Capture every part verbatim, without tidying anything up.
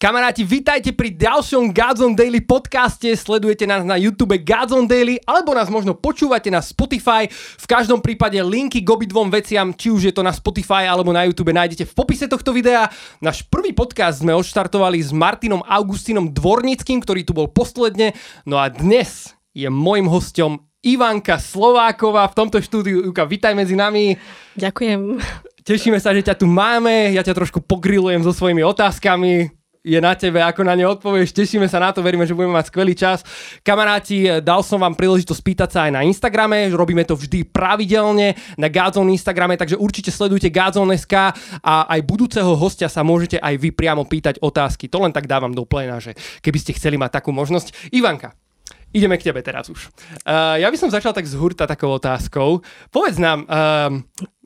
Kamaráti, vítajte pri ďalšom Godzone Daily podcaste, sledujete nás na YouTube Godzone Daily, alebo nás možno počúvate na Spotify. V každom prípade linky k obidvom veciam, či už je to na Spotify alebo na YouTube, nájdete v popise tohto videa. Náš prvý podcast sme odštartovali s Martinom Augustínom Dvornickým, ktorý tu bol posledne. No a dnes je môjim hosťom Ivanka Slováková v tomto štúdiu. Juka, vítaj medzi nami. Ďakujem. Tešíme sa, že ťa tu máme, ja ťa trošku pogrilujem so svojimi otázkami. Je na tebe, ako na ne odpovieš. Tešíme sa na to, veríme, že budeme mať skvelý čas. Kamaráti, dal som vám príležitosť pýtať sa aj na Instagrame, robíme to vždy pravidelne na Godzone Instagrame, takže určite sledujte Godzone bodka es ká a aj budúceho hostia sa môžete aj vy priamo pýtať otázky. To len tak dávam do pléna, že keby ste chceli mať takú možnosť. Ivanka, ideme k tebe teraz už. Uh, ja by som začal tak z hurta takou otázkou. Povedz nám, uh,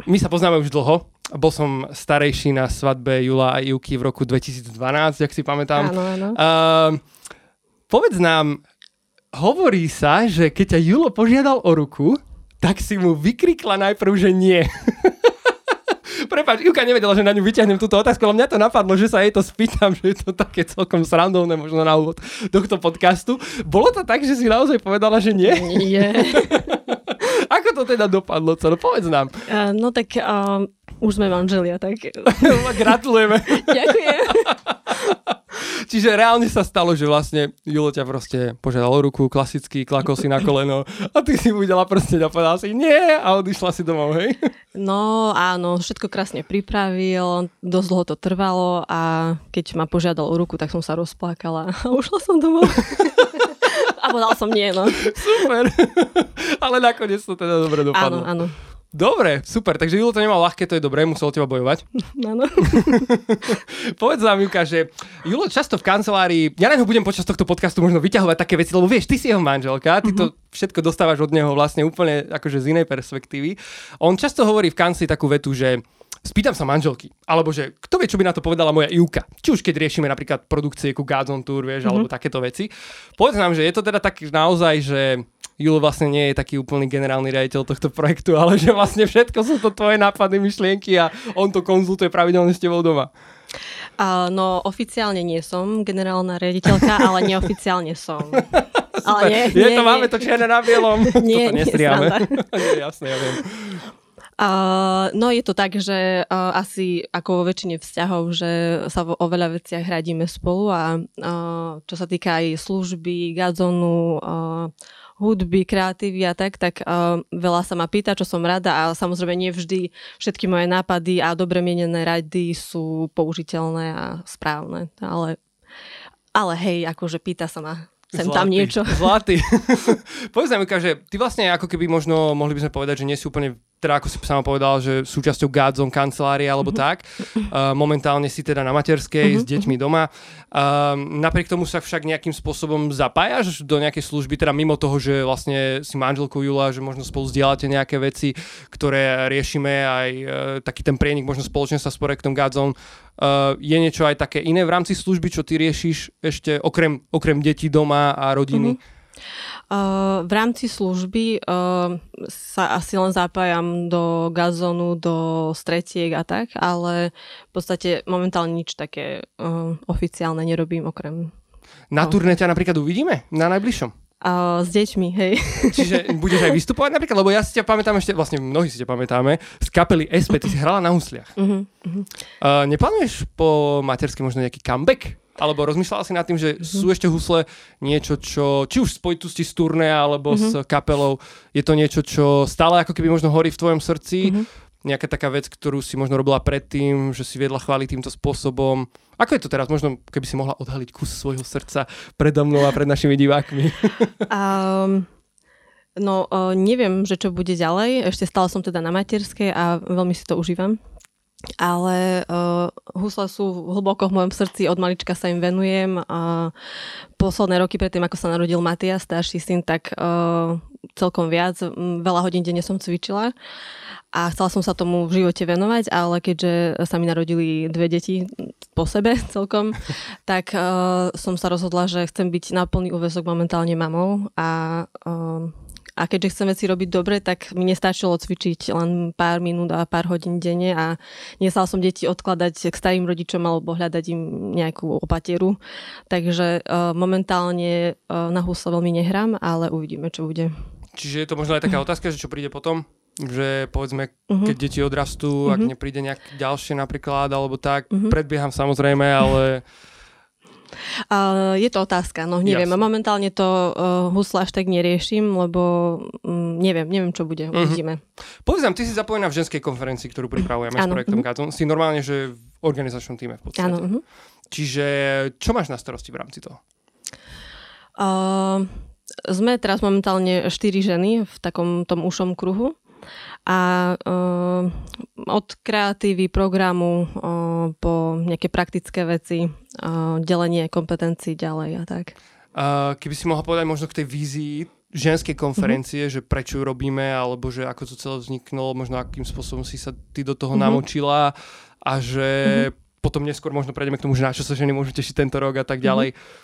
my sa poznáme už dlho. Bol som starejší na svadbe Jula a Ivky v roku dvetisícdvanásť, ak si pamätám. Áno, áno. Uh, povedz nám, hovorí sa, že keď ťa Julo požiadal o ruku, tak si mu vykrikla najprv, že nie. Prepáč, Ivka nevedela, že na ňu vyťahnem túto otázku, ale mňa to napadlo, že sa jej to spýtam, že je to také celkom srandovné možno na úvod tohto podcastu. Bolo to tak, že si naozaj povedala, že nie? Nie. Ako to teda dopadlo? Co? No povedz nám. Uh, no tak uh, už sme manželia, tak... Gratulujeme. Ďakujem. Čiže reálne sa stalo, že vlastne Julo ťa proste požiadalo ruku, klasicky, klakol si na koleno a ty si uvidela proste a povedala si nie a odišla si domov, hej? No áno, všetko krásne pripravil, dosť dlho to trvalo a keď ma požiadal o ruku, tak som sa rozplakala a ušla som domov. A povedal som nie, no. Super. Ale nakoniec to teda dobre dopadlo. Áno, áno. Dobre, super. Takže Julo to nemal ľahké, to je dobré, musel teba bojovať. Áno. Povedz nám, Juka, že Julo často v kancelárii, ja na ňo budem počas tohto podcastu možno vyťahovať také veci, lebo vieš, ty si jeho manželka, ty to všetko dostávaš od neho vlastne úplne akože z inej perspektívy. On často hovorí v kancelárii takú vetu, že spýtam sa manželky, alebo že kto vie, čo by na to povedala moja Ivka. Či už keď riešime napríklad produkcie ku Godzone Tour, vieš, mm-hmm. alebo takéto veci. Povedz nám, že je to teda tak naozaj, že Julo vlastne nie je taký úplný generálny riaditeľ tohto projektu, ale že vlastne všetko sú to tvoje nápady, myšlienky a on to konzultuje pravidelne s tebou doma. Uh, no oficiálne nie som generálna riaditeľka, ale neoficiálne som. Ale nie, je nie, to, nie, máme to čierne na bielom. Nie, toto nestriame. Nie, jasné, ja viem. Uh, no je to tak, že uh, asi ako vo väčšine vzťahov, že sa vo, o veľa veciach radíme spolu a uh, čo sa týka aj služby, Godzonu, uh, hudby, kreatívy a tak, tak uh, veľa sa ma pýta, čo som rada a samozrejme nie vždy všetky moje nápady a dobre mienené rady sú použiteľné a správne, ale, ale hej, akože pýta sa ma. Sem tam niečo. Zlatý. Povedz nám, Juka, že ty vlastne ako keby možno mohli by sme povedať, že nie si úplne, teda ako si sama povedal, že súčasťou Godzone kancelárie alebo mm-hmm. tak. Uh, momentálne si teda na materskej mm-hmm. s deťmi doma. Uh, napriek tomu sa však nejakým spôsobom zapájaš do nejakej služby, teda mimo toho, že vlastne si manželkou Jula, že možno spolu zdieľate nejaké veci, ktoré riešime aj uh, taký ten prienik možno spoločenstva s projektom Godzone. Uh, je niečo aj také iné v rámci služby, čo ty riešiš ešte okrem, okrem detí doma a rodiny? Mm-hmm. Uh, v rámci služby uh, sa asi len zapájam do Godzonu, do stretiek a tak, ale v podstate momentálne nič také uh, oficiálne nerobím okrem... Na turné ťa napríklad uvidíme? Na najbližšom? Uh, s deťmi, hej. Čiže budeš aj vystupovať napríklad? Lebo ja si ťa pamätám ešte, vlastne mnohí si ťa pamätáme, z kapely es päť, ty si hrala na husliach. Uh-huh, uh-huh. Uh, neplánuješ po materskej možno nejaký comeback? Alebo rozmýšľala si nad tým, že uh-huh. sú ešte husle niečo, čo, či už v spojitosti s turné, alebo uh-huh. s kapelou, je to niečo, čo stále ako keby možno horí v tvojom srdci? Uh-huh. Nejaká taká vec, ktorú si možno robila predtým, že si viedla chváliť týmto spôsobom? Ako je to teraz? Možno, keby si mohla odhaliť kus svojho srdca predo mnou a pred našimi divákmi. Um, no, neviem, že čo bude ďalej. Ešte stále som teda na materskej a veľmi si to užívam. Ale uh, husle sú hlboko v mojom srdci, od malička sa im venujem. Uh, posledné roky predtým, ako sa narodil Matias, starší syn, tak uh, celkom viac. Veľa hodín denne som cvičila. A chcela som sa tomu v živote venovať, ale keďže sa mi narodili dve deti po sebe celkom, tak uh, som sa rozhodla, že chcem byť na plný úväzok momentálne mamou a uh, A keďže chceme si robiť dobre, tak mi nestačilo cvičiť len pár minút a pár hodín denne a nesala som deti odkladať k starým rodičom alebo hľadať im nejakú opatieru. Takže uh, momentálne uh, na husle veľmi nehrám, ale uvidíme, čo bude. Čiže je to možno aj taká otázka, že čo príde potom? Že povedzme, uh-huh. keď deti odrastú, uh-huh. ak nepríde nejak ďalšie napríklad, alebo tak, uh-huh. predbieham samozrejme, ale... Uh, je to otázka, no neviem. Jasne. Momentálne to uh, husla až tak neriešim, lebo um, neviem, neviem, čo bude, uh-huh. uvidíme. Povedz nám, ty si zapojená v ženskej konferencii, ktorú pripravujeme uh-huh. s projektom uh-huh. Gatón. Si normálne, že v organizačnom týme v podstate. Uh-huh. Čiže čo máš na starosti v rámci toho? Uh, sme teraz momentálne štyri ženy v takom tom ušom kruhu. A uh, od kreatívy programu uh, po nejaké praktické veci, uh, delenie kompetencií ďalej a tak. Uh, keby si mohla povedať možno k tej vízii ženskej konferencie, mm-hmm. že prečo ju robíme, alebo že ako to celé vzniknulo, možno akým spôsobom si sa ty do toho mm-hmm. namočila a že mm-hmm. potom neskôr možno prejdeme k tomu, že na čo sa ženy môžu tešiť tento rok a tak ďalej. Mm-hmm.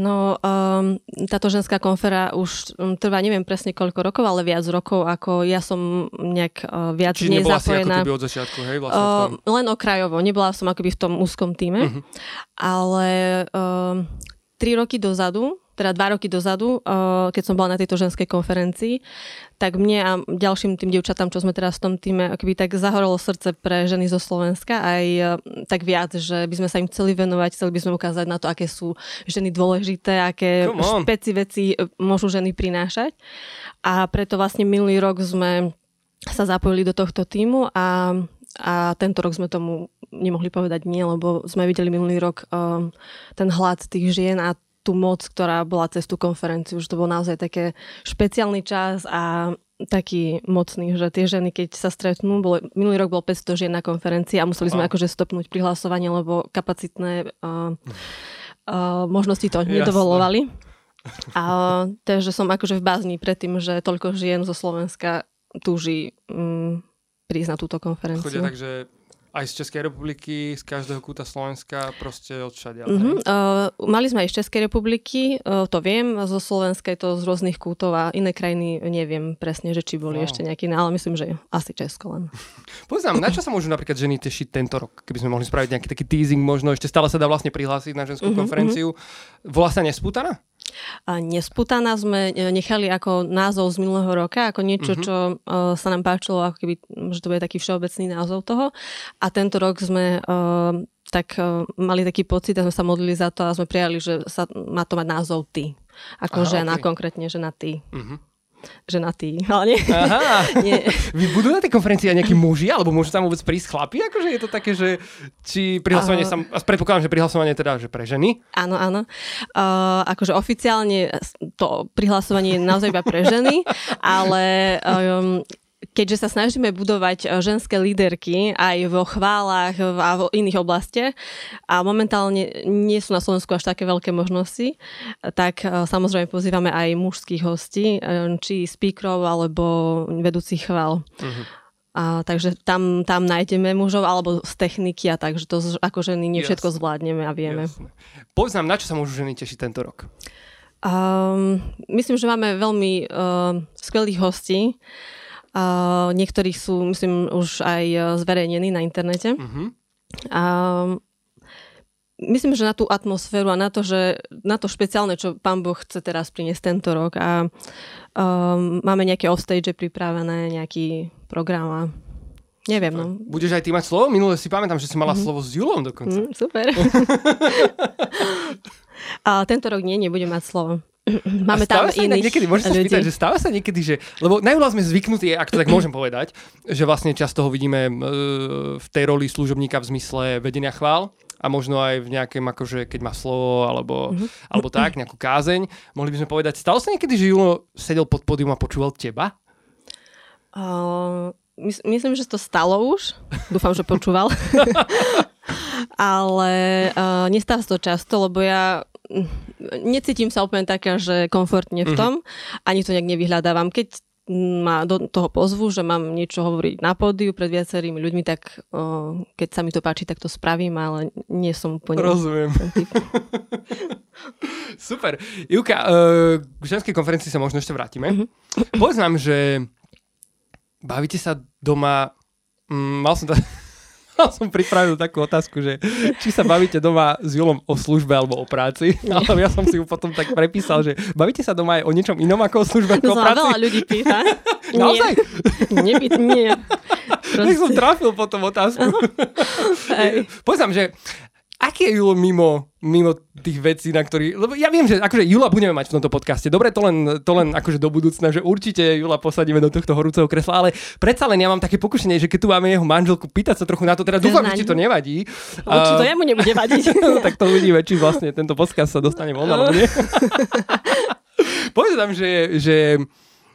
No, um, táto ženská konfera už trvá, neviem presne koľko rokov, ale viac rokov, ako ja som nejak uh, viac nezapojená. Čiže nebola si ako keby od začiatku, hej? Vlastne uh, len okrajovo, nebola som akoby v tom úzkom týme, uh-huh. ale um, tri roky dozadu, teda dva roky dozadu, uh, keď som bola na tejto ženskej konferencii, tak mne a ďalším tým dievčatám, čo sme teraz v tom týme, akoby tak zahorelo srdce pre ženy zo Slovenska aj tak viac, že by sme sa im chceli venovať, chceli by sme ukázať na to, aké sú ženy dôležité, aké špeci veci môžu ženy prinášať. A preto vlastne minulý rok sme sa zapojili do tohto týmu a, a tento rok sme tomu nemohli povedať nie, lebo sme videli minulý rok um, ten hlad tých žien a tú moc, ktorá bola cez tú konferenciu. Už to bol naozaj také špeciálny čas a taký mocný, že tie ženy, keď sa stretnú, bol, minulý rok bol päťsto žien na konferencii a museli sme a. akože stopnúť prihlasovanie, lebo kapacitné uh, uh, možnosti to nedovolovali. A, takže som akože v bázni pred tým, že toľko žien zo Slovenska túži um, prísť na túto konferenciu. Chodia tak, že... Aj z Českej republiky, z každého kúta Slovenska, proste odšadia. Mm-hmm. Uh, mali sme aj z Českej republiky, uh, to viem, zo Slovenska je to z rôznych kútov a iné krajiny neviem presne, že či boli no. ešte nejaké, ale myslím, že asi Česko len. Poznám, na čo sa môžu napríklad ženy tešiť tento rok? Keby sme mohli spraviť nejaký taký teasing možno, ešte stále sa dá vlastne prihlásiť na ženskú mm-hmm. konferenciu. Volá sa Nespútaná? A Nespútaná sme nechali ako názov z minulého roka, ako niečo, uh-huh. čo uh, sa nám páčilo, ako keby, že to bude taký všeobecný názov toho. A tento rok sme uh, tak uh, mali taký pocit a sme sa modlili za to a sme prijali, že sa má to mať názov ty. Ako Aha, žena, okay. konkrétne žena ty. Uh-huh. Ženatý, ale nie. Aha. nie. Budú na tej konferencii aj nejakí muži, alebo môžu tam vôbec prísť chlapi? Akože je to také, že či prihlasovanie uh, sa... Predpokladám, že prihlasovanie teda, že pre ženy? Áno, áno. Uh, akože oficiálne to prihlasovanie je naozaj iba pre ženy, ale... Um, Keďže sa snažíme budovať ženské líderky aj vo chválach a v iných oblastiach a momentálne nie sú na Slovensku až také veľké možnosti, tak samozrejme pozývame aj mužských hostí, či speakerov alebo vedúcich chvál. Uh-huh. A, takže tam, tam nájdeme mužov alebo z techniky a tak, že to ako ženy nie všetko Jasne. Zvládneme a vieme. Povedz nám, na čo sa môžu ženy tešiť tento rok? Um, myslím, že máme veľmi uh, skvelých hostí. Uh, niektorí sú, myslím, už aj zverejnení na internete. Uh-huh. Uh, myslím, že na tú atmosféru a na to, že, na to špeciálne, čo Pán Boh chce teraz priniesť tento rok. A uh, máme nejaké offstage pripravené, nejaký program a neviem. No. Budeš aj ty mať slovo? Minule si pamätám, že si mala uh-huh. slovo s Julom dokonca. Uh, super. A tento rok nie, nebudem mať slovo. Máme tam iných niekedy, môžem sa spýtať, že stáva sa niekedy, že, lebo najviac sme zvyknutí, ak to tak môžem povedať, že vlastne často ho vidíme e, v tej roli služobníka v zmysle vedenia chvál a možno aj v nejakom, akože keď má slovo alebo, mm-hmm. alebo tak, nejakú kázeň. Mohli by sme povedať, stalo sa niekedy, že Julo sedel pod pódium a počúval teba? Uh, mys- myslím, že to stalo už. Dúfam, že počúval. Ale uh, nestáva sa to často, lebo ja necítim sa úplne taká, že komfortne v tom, mm-hmm. ani to nejak nevyhľadávam. Keď ma do toho pozvu, že mám niečo hovoriť na pódiu pred viacerými ľuďmi, tak uh, keď sa mi to páči, tak to spravím, ale nie som úplne... Rozumiem. Super. Júka, uh, k ženskej konferencii sa možno ešte vrátime. Uh-huh. Povedz nám, že bavíte sa doma... Mm, mal som teda... Ja som pripravil takú otázku, že či sa bavíte doma s Julom o službe alebo o práci, ale ja som si ju potom tak prepísal, že bavíte sa doma aj o niečom inom ako o službe ako o práci? Veľa ľudí pýta. Naozaj? Nie. Nebyt, nie. Proste... Tak som trafil potom otázku. Poznám, že aký je Julo mimo, mimo tých vecí, na ktorých... Lebo ja viem, že akože Jula budeme mať v tomto podcaste. Dobre, to len, to len akože do budúcna, že určite Jula posadíme do tohto horúceho kresla, ale predsa len ja mám také pokušenie, že keď tu máme jeho manželku, pýtať sa trochu na to. Teraz dúfam, že ti to nevadí. Určite to jemu nebude vadiť. Tak to uvidíme, či vlastne tento podcast sa dostane von, alebo nie. Povedz nám, že... že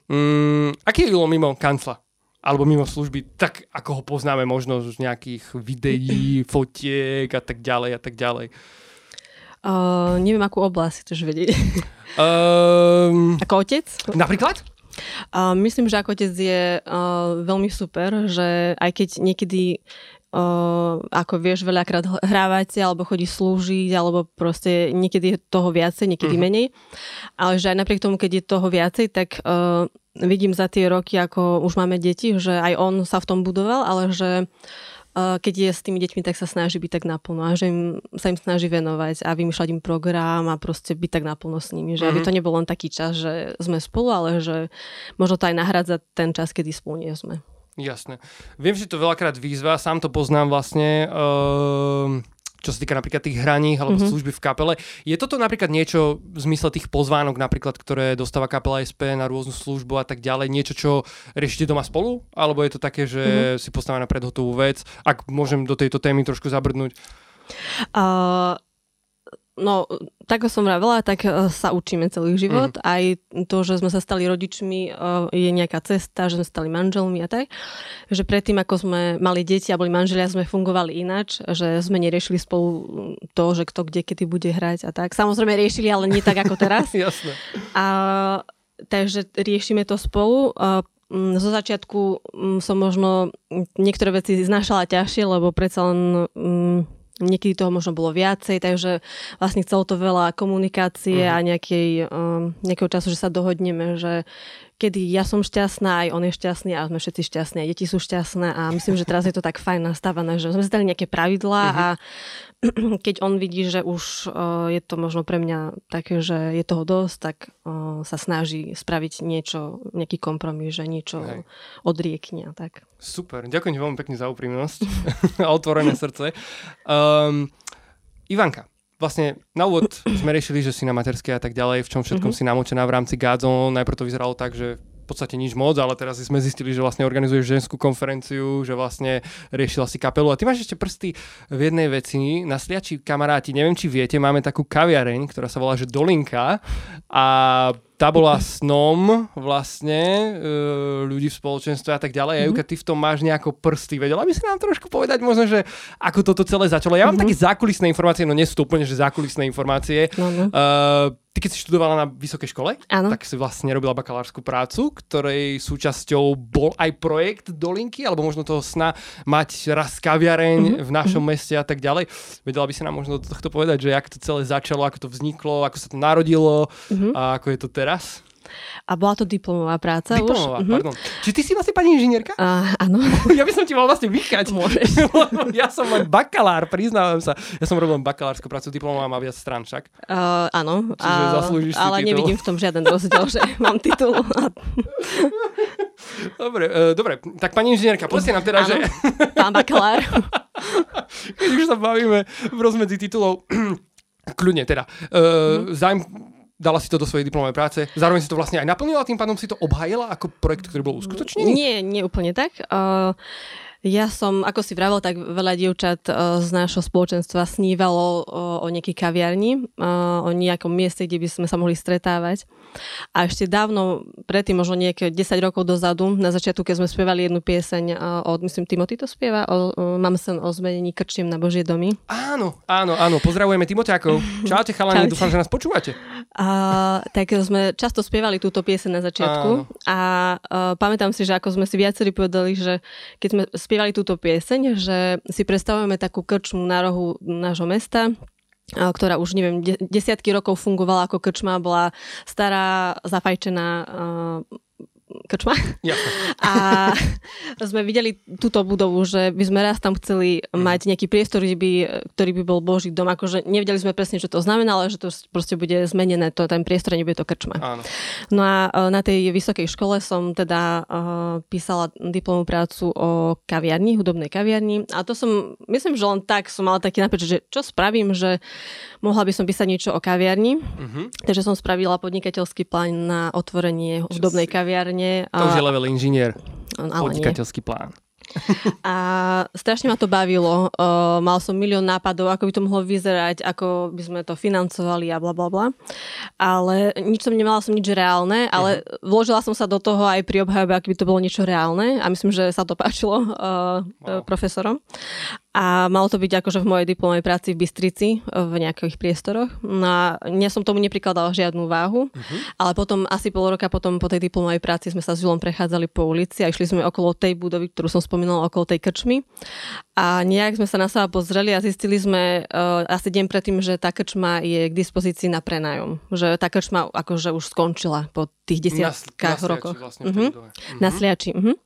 um, aký je Julo mimo kancla? Alebo mimo služby, tak ako ho poznáme možno z nejakých videí, fotiek a tak ďalej a tak ďalej. Uh, neviem, akú oblasť chceš vedieť. Um, ako otec? Napríklad? Uh, myslím, že ako otec je uh, veľmi super, že aj keď niekedy uh, ako vieš, veľakrát hrávate alebo chodí slúžiť, alebo proste niekedy je toho viacej, niekedy uh-huh. menej. Ale že aj napriek tomu, keď je toho viacej, tak... Uh, vidím za tie roky, ako už máme deti, že aj on sa v tom budoval, ale že keď je s tými deťmi, tak sa snaží byť tak naplno a že im, sa im snaží venovať a vymýšľať im program a proste byť tak naplno s nimi, že mm-hmm. aby to nebol len taký čas, že sme spolu, ale že možno to aj nahrádza ten čas, kedy spolu nie sme. Jasné. Viem, že to veľakrát výzva, sám to poznám vlastne, ehm... čo sa týka napríklad tých hraní alebo mm-hmm. služby v kapele. Je toto napríklad niečo v zmysle tých pozvánok napríklad, ktoré dostáva kapela es pé na rôznu službu a tak ďalej, niečo, čo riešite doma spolu? Alebo je to také, že mm-hmm. si postavia na predhotovú vec? Ak môžem do tejto témy trošku zabrdnúť. Uh, no, tak ako som vravela, tak sa učíme celý život. Mm-hmm. Aj to, že sme sa stali rodičmi, je nejaká cesta, že sme stali manželmi a tak. Že predtým, ako sme mali deti a boli manželia, sme fungovali ináč, že sme neriešili spolu to, že kto kde, kedy bude hrať a tak. Samozrejme riešili, ale nie tak ako teraz. Jasné. A, takže riešime to spolu. A, m, zo začiatku m, som možno niektoré veci znašala ťažšie, lebo predsa len... M, niekedy toho možno bolo viacej, takže vlastne chcelo to veľa komunikácie uh-huh. a nejakej, um, nejakého času, že sa dohodneme, že kedy ja som šťastná, aj on je šťastný a sme všetci šťastní, aj deti sú šťastné a myslím, že teraz je to tak fajn nastavené, že sme si dali nejaké pravidlá uh-huh. a keď on vidí, že už uh, je to možno pre mňa také, že je toho dosť, tak uh, sa snaží spraviť niečo, nejaký kompromis, že niečo hey. odriekne. Tak. Super, ďakujem ti veľmi pekne za úprimnosť a otvorené srdce. Um, Ivanka, vlastne na úvod sme riešili, že si na materskej a tak ďalej, v čom všetkom mm-hmm. si namočená v rámci Godzone. Najprv to vyzeralo tak, že v podstate nič moc, ale teraz sme zistili, že vlastne organizuješ ženskú konferenciu, že vlastne riešila si kapelu. A ty máš ešte prsty v jednej veci. Nasliači kamaráti, neviem, či viete, máme takú kaviareň, ktorá sa volá, že Dolinka. A tá bola snom vlastne e, ľudí v spoločenstve a tak ďalej. Mm-hmm. Júka, ty v tom máš nejako prsty. Vedela by si nám trošku povedať možno, že ako toto celé začalo. Ja mám mm-hmm. také zákulisné informácie, no nie sú to úplne, že zákulisné informácie. No, no. E, Ty, keď si študovala na vysokej škole, ano. tak si vlastne robila bakalárskú prácu, ktorej súčasťou bol aj projekt Dolinky, alebo možno toho sna mať raz kaviareň mm-hmm. v našom mm-hmm. meste a tak ďalej. Vedela by si nám možno tohto povedať, že jak to celé začalo, ako to vzniklo, ako sa to narodilo mm-hmm. a ako je to teraz? A bola to diplomová práca diplomová, už. Diplomová, pardon. Mm-hmm. Či ty si vlastne pani inžinierka? Uh, áno. Ja by som ti mal vlastne vychať. Môžeš. Ja som len bakalár, priznávam sa. Ja som robil bakalársku prácu, diplomová má viac strán však. Uh, áno. Čiže uh, zaslúžiš si titul. Ale nevidím v tom žiaden rozdiel, že mám titul. Dobre, uh, dobre, tak pani inžinierka, povedzte nám teda, áno, že... Pán bakalár. Keď už sa bavíme v rozmedzi titulov, kľudne teda. Uh, mm. Zájm... Dala si to do svojej diplomovej práce, zároveň si to vlastne aj naplnila, tým pádom si to obhájila ako projekt, ktorý bol uskutočnený? Nie, nie úplne tak. Uh, ja som, ako si vravel, tak veľa dievčat uh, z nášho spoločenstva snívalo uh, o nejakej kaviarni, uh, o nejakom mieste, kde by sme sa mohli stretávať. A ešte dávno, predtým možno nejaké desať rokov dozadu, na začiatku, keď sme spievali jednu pieseň uh, od, myslím, Timothy to spieva, o, uh, mám sen o zmenení krčiem na Božie domy. Áno, áno, áno, pozdravujeme Timoťákov. Čaute chalani, dúfam, že nás počúvate. Uh, tak sme často spievali túto pieseň na začiatku áno. a uh, pamätám si, že ako sme si viacerí povedali, že keď sme spievali túto pieseň, že si predstavujeme takú krčmu na rohu nášho mesta, ktorá už, neviem, desiatky rokov fungovala ako krčma, bola stará, zafajčená krčma. Ja. A sme videli túto budovu, že by sme raz tam chceli mať nejaký priestor, by, ktorý by bol Boží dom. Akože nevedeli sme presne, čo to znamená, ale že to proste bude zmenené, to, ten priestor, nebude to krčma. Áno. No a na tej vysokej škole som teda písala diplomovú prácu o kaviarni, hudobnej kaviarni. A to som, myslím, že len tak som mala taký nápad, že čo spravím, že mohla by som písať niečo o kaviarni. Uh-huh. Takže som spravila podnikateľský plán na otvorenie hudobnej kaviarni. To už je level inžinier. Podnikateľský plán. A strašne ma to bavilo. Uh, mal som milión nápadov, ako by to mohlo vyzerať, ako by sme to financovali a blablabla. Ale nič som nemala, som nič reálne, ale vložila som sa do toho aj pri obhajobe, ak by to bolo niečo reálne. A myslím, že sa to páčilo uh, wow. profesorom. A malo to byť akože v mojej diplomovej práci v Bystrici, v nejakých priestoroch. No a ja som tomu neprikladala žiadnu váhu, uh-huh. ale potom asi pol roka potom po tej diplomovej práci sme sa s Žilom prechádzali po ulici a išli sme okolo tej budovy, ktorú som spomínala, okolo tej krčmy. A nejak sme sa na seba pozreli a zistili sme uh, asi deň predtým, že tá krčma je k dispozícii na prenájom. Že tá krčma akože už skončila po tých desiatkách rokov. Na Sliači vlastne v tej dole. Uh-huh. Na Sliači, uh-huh.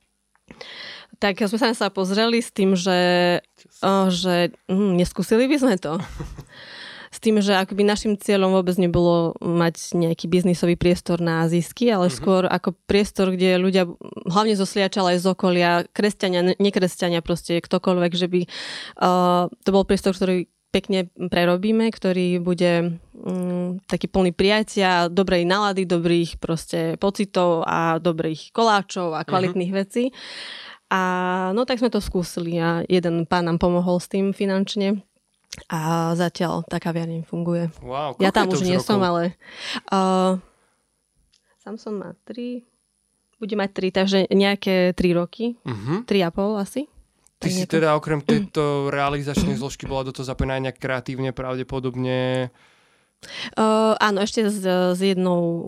Tak sme sa na sa pozreli s tým, že, oh, že hm, neskúsili by sme to. S tým, že akoby našim cieľom vôbec nebolo mať nejaký biznisový priestor na zisky, ale mm-hmm. skôr ako priestor, kde ľudia, hlavne zo Sliača, ale aj z okolia, kresťania, nekresťania, proste ktokoľvek, že by uh, to bol priestor, ktorý pekne prerobíme, ktorý bude um, taký plný prijatia, dobrej nálady, dobrých proste pocitov a dobrých koláčov a kvalitných mm-hmm. vecí. A no tak sme to skúsili a jeden pán nám pomohol s tým finančne a zatiaľ tá kaviareň funguje. Wow, ja tam už nie som, ale uh, sám som má tri, bude mať tri, takže nejaké tri roky, uh-huh. tri a pol asi. Ty si nejaké... teda okrem tejto realizačnej zložky bola do toho zapojená nejak kreatívne pravdepodobne? Uh, áno, ešte s, s jednou...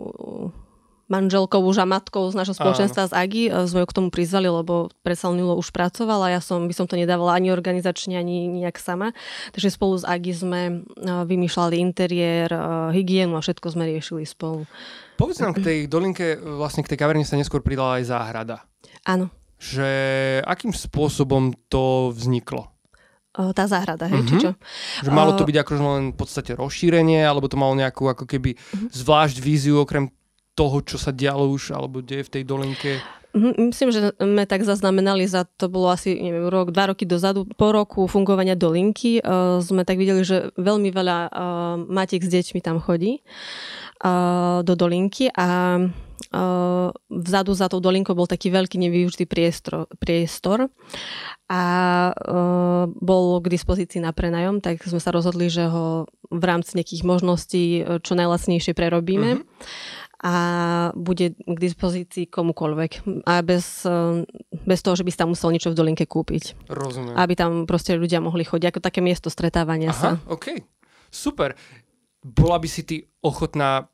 manželkou už a matkou z našho spoločenstva Áno. z Agi. Sme ju k tomu prizvali, lebo predsa Nilo už pracovala. Ja som by som to nedávala ani organizačne, ani nejak sama. Takže spolu s Agi sme vymýšľali interiér, hygienu a všetko sme riešili spolu. Povedz nám k tej dolinke, vlastne k tej kaverne sa neskôr pridala aj záhrada. Áno. Že akým spôsobom to vzniklo? Tá záhrada, hej, mm-hmm. či čo? Že malo to byť akože len v podstate rozšírenie, alebo to malo nejakú ako keby mm-hmm. zvlášť víziu okrem toho, čo sa dialo už, alebo deje v tej dolinke? Myslím, že sme tak zaznamenali za, to bolo asi neviem, rok, dva roky dozadu, po roku fungovania dolinky, uh, sme tak videli, že veľmi veľa uh, matiek s deťmi tam chodí uh, do dolinky a uh, vzadu za tou dolinkou bol taký veľký nevyužitý priestor, priestor a uh, bol k dispozícii na prenajom, tak sme sa rozhodli, že ho v rámci nejakých možností čo najlacnejšie prerobíme. Mm-hmm. a bude k dispozícii komukoľvek. A bez, bez toho, že by si tam musel niečo v dolinke kúpiť. Rozumiem. Aby tam proste ľudia mohli chodiť. Ako také miesto stretávania Aha, sa. Aha, okej. Okay. Super. Bola by si ty ochotná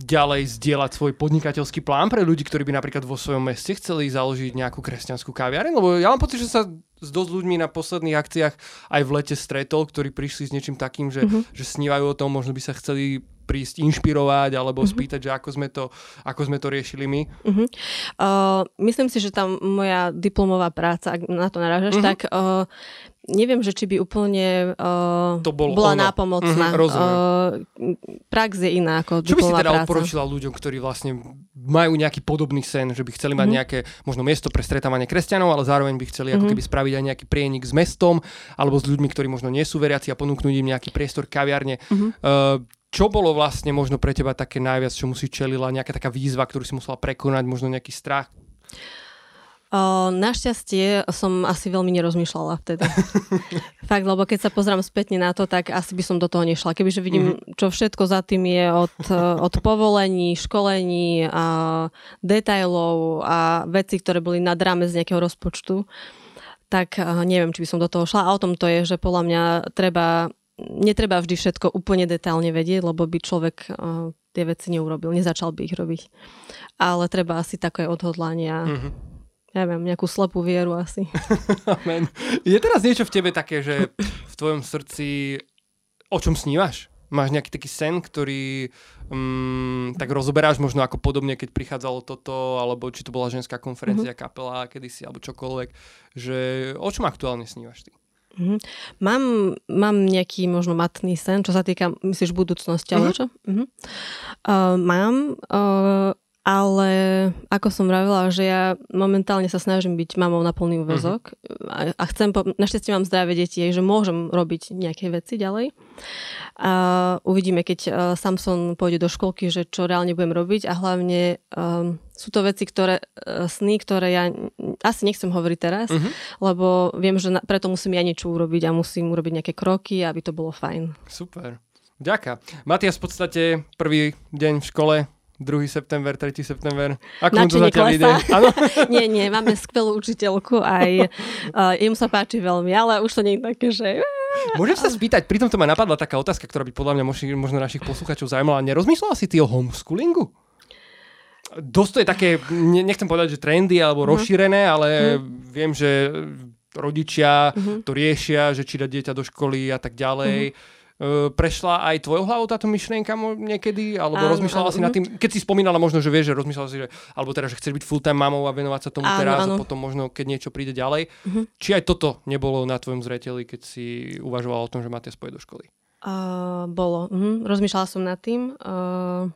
ďalej zdieľať svoj podnikateľský plán pre ľudí, ktorí by napríklad vo svojom meste chceli založiť nejakú kresťanskú kaviareň? Lebo ja mám pocit, že sa s dosť ľuďmi na posledných akciách aj v lete stretol, ktorí prišli s niečím takým, že, uh-huh. že snívajú o tom, možno by sa chceli prísť inšpirovať alebo uh-huh. spýtať, že ako sme to, ako sme to riešili my? Uh-huh. Uh, myslím si, že tam moja diplomová práca, ak na to narážaš, uh-huh. tak uh, neviem, že či by úplne uh, to bol bola ono. nápomocná. Uh-huh. Rozumiem. Uh, prax je iná ako diplomová práca. Čo by si teda práca? Odporučila ľuďom, ktorí vlastne majú nejaký podobný sen, že by chceli mať uh-huh. nejaké možno miesto pre stretávanie kresťanov, ale zároveň by chceli uh-huh. ako keby spraviť aj nejaký prienik s mestom alebo s ľuďmi, ktorí možno nie sú veriaci a ponúknuť im nejaký priestor kaviarne. Uh-huh. Uh, Čo bolo vlastne možno pre teba také najviac, čomu si čelila? Nejaká taká výzva, ktorú si musela prekonať? Možno nejaký strach? Uh, našťastie som asi veľmi nerozmýšľala vtedy. Fakt, lebo keď sa pozrám spätne na to, tak asi by som do toho nešla. Kebyže vidím, mm-hmm. čo všetko za tým je od, od povolení, školení, a detailov a vecí, ktoré boli nad rámec z nejakého rozpočtu, tak uh, neviem, či by som do toho šla. A o tom to je, že podľa mňa treba... netreba vždy všetko úplne detailne vedieť, lebo by človek uh, tie veci neurobil, nezačal by ich robiť. Ale treba asi také odhodlania, mm-hmm. ja viem, nejakú slepú vieru asi. Amen. Je teraz niečo v tebe také, že v tvojom srdci o čom snívaš? Máš nejaký taký sen, ktorý um, tak rozoberáš možno ako podobne, keď prichádzalo toto, alebo či to bola ženská konferencia, mm-hmm. kapela, kedysi, alebo čokoľvek, že o čom aktuálne snívaš ty? Mm-hmm. Mám, mám nejaký možno matný sen, čo sa týka, myslíš, budúcnosti, alebo mm-hmm. čo? Mm-hmm. Uh, mám, uh, ale ako som vravila, že ja momentálne sa snažím byť mamou na plný úväzok mm-hmm. a, a chcem, po, našťastie mám zdravé deti, že môžem robiť nejaké veci ďalej. Uh, uvidíme, keď uh, Samson pôjde do školky, že čo reálne budem robiť a hlavne um, sú to veci, ktoré, uh, sny, ktoré ja asi nechcem hovoriť teraz, uh-huh. lebo viem, že na, preto musím ja niečo urobiť a musím urobiť nejaké kroky, aby to bolo fajn. Super, ďaká. Matias v podstate prvý deň v škole, druhý september, tretí september. Ako mu to zatiaľ ide? Nie, nie, máme skvelú učiteľku aj uh, im sa páči veľmi, ale už to nie je také, že... Môžem sa spýtať, pritom to ma napadla taká otázka, ktorá by podľa mňa možno našich poslucháčov zaujímala. Nerozmýšľala si ty o homeschoolingu? Dosť to je také, nechcem povedať, že trendy alebo uh-huh. rozšírené, ale uh-huh. viem, že rodičia uh-huh. to riešia, že či dať dieťa do školy a tak ďalej. Uh-huh. Prešla aj tvojou hlavou táto myšlienka niekedy? Alebo áno, rozmýšľala áno, si nad tým, keď si spomínala možno, že vieš, že rozmýšľala si, že, alebo teda, že chceš byť full-time mamou a venovať sa tomu áno, teraz áno. a potom možno, keď niečo príde ďalej. Uh-huh. Či aj toto nebolo na tvojom zreteli, keď si uvažovala o tom, že máte spojiť do školy? Uh, bolo. Uh-huh. Rozmýšľala som nad tým. Uh,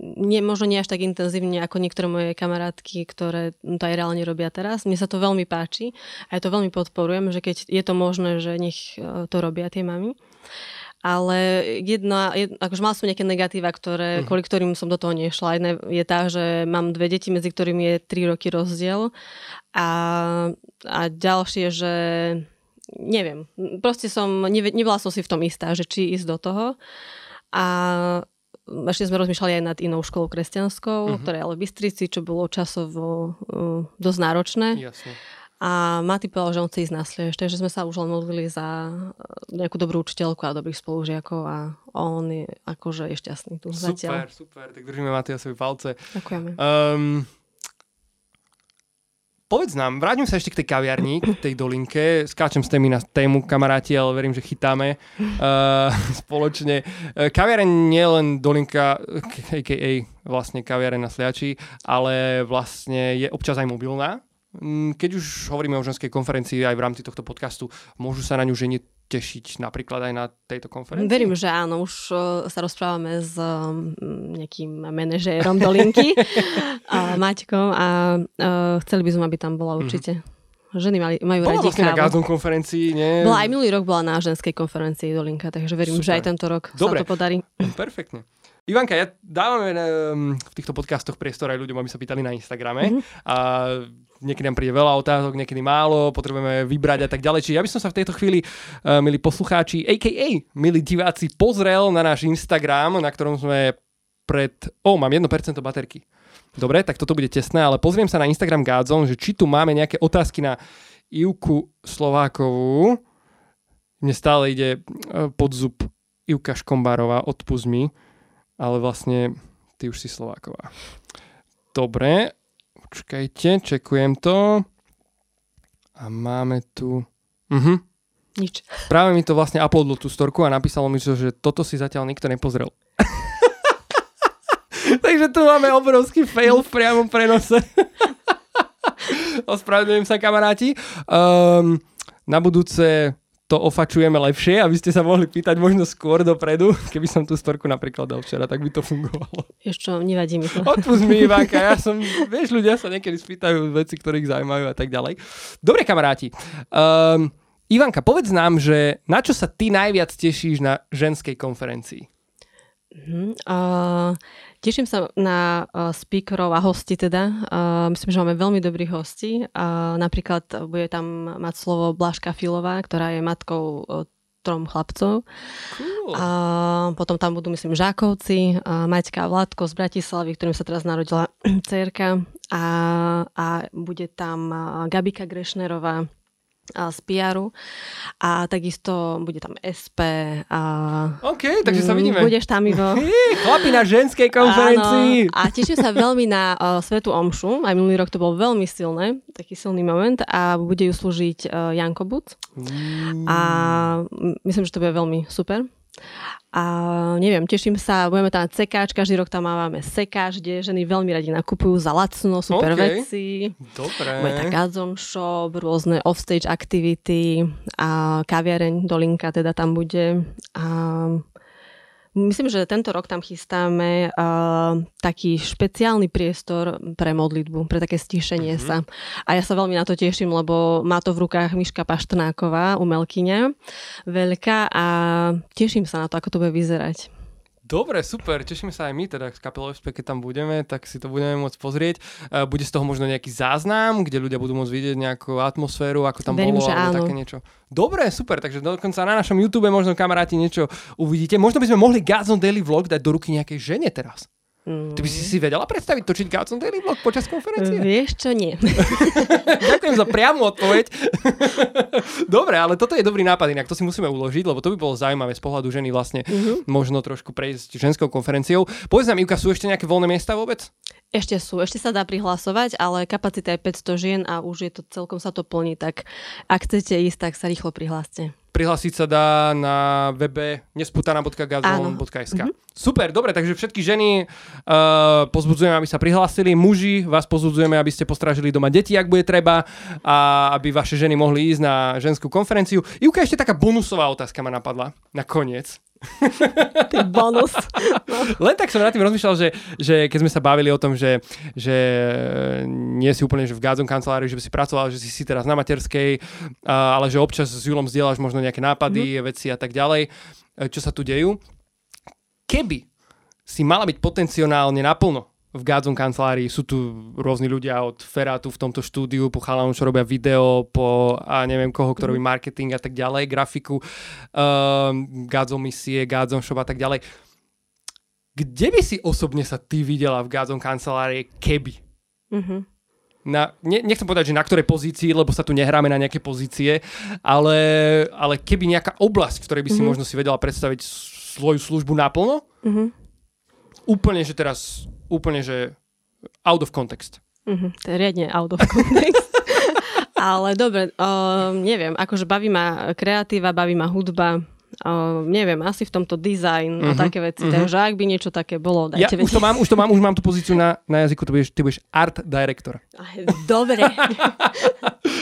nie, možno nie až tak intenzívne ako niektoré moje kamarátky, ktoré to aj reálne robia teraz. Mne sa to veľmi páči a ja to veľmi podporujem, že keď je to možné, že nech to robia tie mami. Ale jedna, jedna, akože mal som nejaké negatíva, ktoré, mm. kvôli ktorým som do toho nešla. Jedna je tá, že mám dve deti, medzi ktorými je tri roky rozdiel. A, a ďalšie, že neviem. Proste som, ne, nebola som si v tom istá, že či ísť do toho. A ešte sme rozmýšľali aj nad inou školou kresťanskou, mm-hmm. ktorá je ale v Bystrici, čo bolo časovo uh, dosť náročné. Jasne. A Mati povedal, že on chce ísť na Sliež, takže sme sa už len modlili za nejakú dobrú učiteľku a dobrých spolužiakov a on je akože je šťastný tu super, zatiaľ. Super, super, tak držíme Matiasovi palce. Ďakujeme. Um, povedz nám, vrátim sa ešte k tej kaviarni, k tej Dolinke, skáčem s témy na tému, kamaráti, ale verím, že chytáme uh, spoločne. Kaviareň nie je len Dolinka, á ká á vlastne kaviareň na Sliači, ale vlastne je občas aj mobilná. Keď už hovoríme o ženskej konferencii aj v rámci tohto podcastu, môžu sa na ňu ženy tešiť napríklad aj na tejto konferencii? Verím, že áno. Už sa rozprávame s nejakým manažérom Dolinky, a Maťkom a chceli by sme, aby tam bola určite. Ženy mali, majú bola radi kávu. Bola vlastne na Godzone konferencii, nie? Bola aj minulý rok bola na ženskej konferencii Dolinka, takže verím, super. Že aj tento rok dobre. Sa to podarí. Perfektne. Ivanka, ja dávame v týchto podcastoch priestor aj ľuďom, aby sa pýtali na Instagrame. Mm-hmm. A niekedy nám príde veľa otázok, niekedy málo, potrebujeme vybrať a tak ďalej. Čiže ja by som sa v tejto chvíli, uh, milí poslucháči, á ká á milí diváci, pozrel na náš Instagram, na ktorom sme pred... Ó, oh, mám jedno percento baterky. Dobre, tak toto bude tesné, ale pozriem sa na Instagram Godzone, že či tu máme nejaké otázky na Ivku Slovákovú. Mne stále ide pod zub Ivka Škombárová, odpust mi. Ale vlastne ty už si Slováková. Dobre, počkajte, čekujem to. A máme tu... Uh-huh. Nič. Práve mi to vlastne uploadlo tú storku a napísalo mi, že toto si zatiaľ nikto nepozrel. Takže tu máme obrovský fail v priamom prenose. Ospravedlňujem sa, kamaráti. Um, na budúce... to ofačujeme lepšie, aby ste sa mohli pýtať možno skôr dopredu. Keby som tú storku napríklad dal včera, tak by to fungovalo. Ešte čo, nevadí mi to. Odpust mi, Ivanka, ja som, vieš, ľudia sa niekedy spýtajú veci, ktoré ich zaujímajú a tak ďalej. Dobre, kamaráti. Um, Ivanka, povedz nám, že na čo sa ty najviac tešíš na ženskej konferencii? Uh-huh. Uh, teším sa na uh, speakerov a hosti teda. Uh, myslím, že máme veľmi dobrých hostí. Uh, napríklad bude tam mať slovo Blažka Filová, ktorá je matkou uh, trom chlapcov. Cool. Uh, potom tam budú, myslím, Žákovci, uh, Maťka Vladko z Bratislavy, ktorým sa teraz narodila dcérka. A, a bude tam uh, Gabika Grešnerová z pé ér u a takisto bude tam es pé a OK, takže sa vidíme. Budeš tam, Ivo. Chlapi na ženskej konferencii. Áno, a teším sa veľmi na uh, Svetu Omšu. Aj minulý rok to bolo veľmi silné, taký silný moment a bude ju slúžiť uh, Janko Buc. Mm. A myslím, že to bude veľmi super. A neviem, teším sa, budeme tam mať sekáč, každý rok tam máme sekáč, kde ženy veľmi radi nakupujú za lacno, super okay. veci. Dobre. Bude tá Godzone shop, rôzne offstage aktivity a kaviareň Dolinka teda tam bude. A myslím, že tento rok tam chystáme uh, taký špeciálny priestor pre modlitbu, pre také stíšenie mm-hmm. sa. A ja sa veľmi na to teším, lebo má to v rukách Miška Paštrnáková, umelkyňa, veľká, a teším sa na to, ako to bude vyzerať. Dobre, super, tešíme sa aj my, teda s kapelou es päť, keď tam budeme, tak si to budeme môcť pozrieť. Bude z toho možno nejaký záznam, kde ľudia budú môcť vidieť nejakú atmosféru, ako tam Verím, bolo, alebo také niečo. Dobre, super, takže dokonca na našom YouTube možno kamaráti niečo uvidíte. Možno by sme mohli Godzone Daily Vlog dať do ruky nejakej žene teraz. Mm. Ty by si si vedela predstaviť točiť Gatón Daily Vlog počas konferencie? Vieš čo, nie. Ďakujem za priamu odpoveď. Dobre, ale toto je dobrý nápad, inak to si musíme uložiť, lebo to by bolo zaujímavé z pohľadu ženy vlastne mm-hmm. možno trošku prejsť ženskou konferenciou. Povedz nám, Ivka, sú ešte nejaké voľné miesta vôbec? Ešte sú, ešte sa dá prihlasovať, ale kapacita je päťsto žien a už je to, celkom sa to plní, tak ak chcete ísť, tak sa rýchlo prihláste. Prihlásiť sa dá na webe nespútaná bodka gazon bodka es ká. Mm-hmm. Super, dobre, takže všetky ženy uh, pozbudzujeme, aby sa prihlásili. Muži, vás pozbudzujeme, aby ste postrážili doma deti, ak bude treba, a aby vaše ženy mohli ísť na ženskú konferenciu. Ivka, ešte taká bonusová otázka ma napadla na koniec. Ty bonus. Len tak som nad tým rozmýšľal, že, že keď sme sa bavili o tom, že, že nie si úplne že v Godzone kancelárii, že by si pracoval, že si si teraz na materskej, ale že občas s Julom zdieľaš možno nejaké nápady, mm-hmm. veci a tak ďalej, čo sa tu dejú. Keby si mala byť potenciálne naplno v Godzone kancelárii, sú tu rôzni ľudia od Ferátu v tomto štúdiu, po chalanu, čo robia video, po a neviem koho, kto robí marketing a tak ďalej, grafiku, um, Godzone misie, Godzone shop a tak ďalej. Kde by si osobne sa ty videla v Godzone kancelárii, keby? Mm-hmm. Na, ne, nechcem povedať, že na ktorej pozícii, lebo sa tu nehráme na nejaké pozície, ale, ale keby nejaká oblasť, v ktorej by si mm-hmm. možno si vedela predstaviť svoju službu naplno, mm-hmm. úplne, že teraz... Úplne, že out of context. Uh-huh, to je riadne out of context. Ale dobre, uh, neviem, akože baví ma kreatíva, baví ma hudba, uh, neviem, asi v tomto design uh-huh, a také veci. Uh-huh. Takže ak by niečo také bolo, dajte ja, vedieť. Už to mám, už to mám, už mám tú pozíciu na, na jazyku, ty budeš, ty budeš art director. Dobre.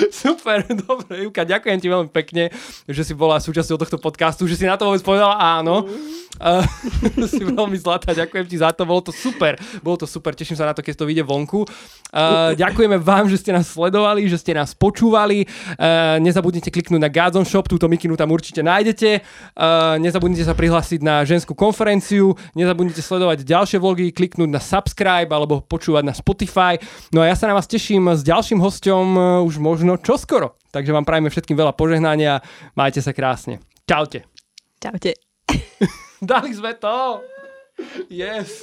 Super, dobre, Ivka, ďakujem ti veľmi pekne, že si bola súčasťou tohto podcastu, že si na to vôbec povedala áno. Uh, si veľmi zlatá, ďakujem ti za to, bolo to super, bolo to super, teším sa na to, keď to vyjde vonku. Uh, ďakujeme vám, že ste nás sledovali, že ste nás počúvali, uh, nezabudnite kliknúť na Godzone Shop, túto mikinu tam určite nájdete, uh, nezabudnite sa prihlásiť na ženskú konferenciu, nezabudnite sledovať ďalšie vlogy, kliknúť na subscribe alebo počúvať na Spotify. No a ja sa na vás teším s ďalším hosťom uh, už možno no čoskoro. Takže vám prajeme všetkým veľa požehnania. Majte sa krásne. Čaute. Čaute. Dali sme to. Yes.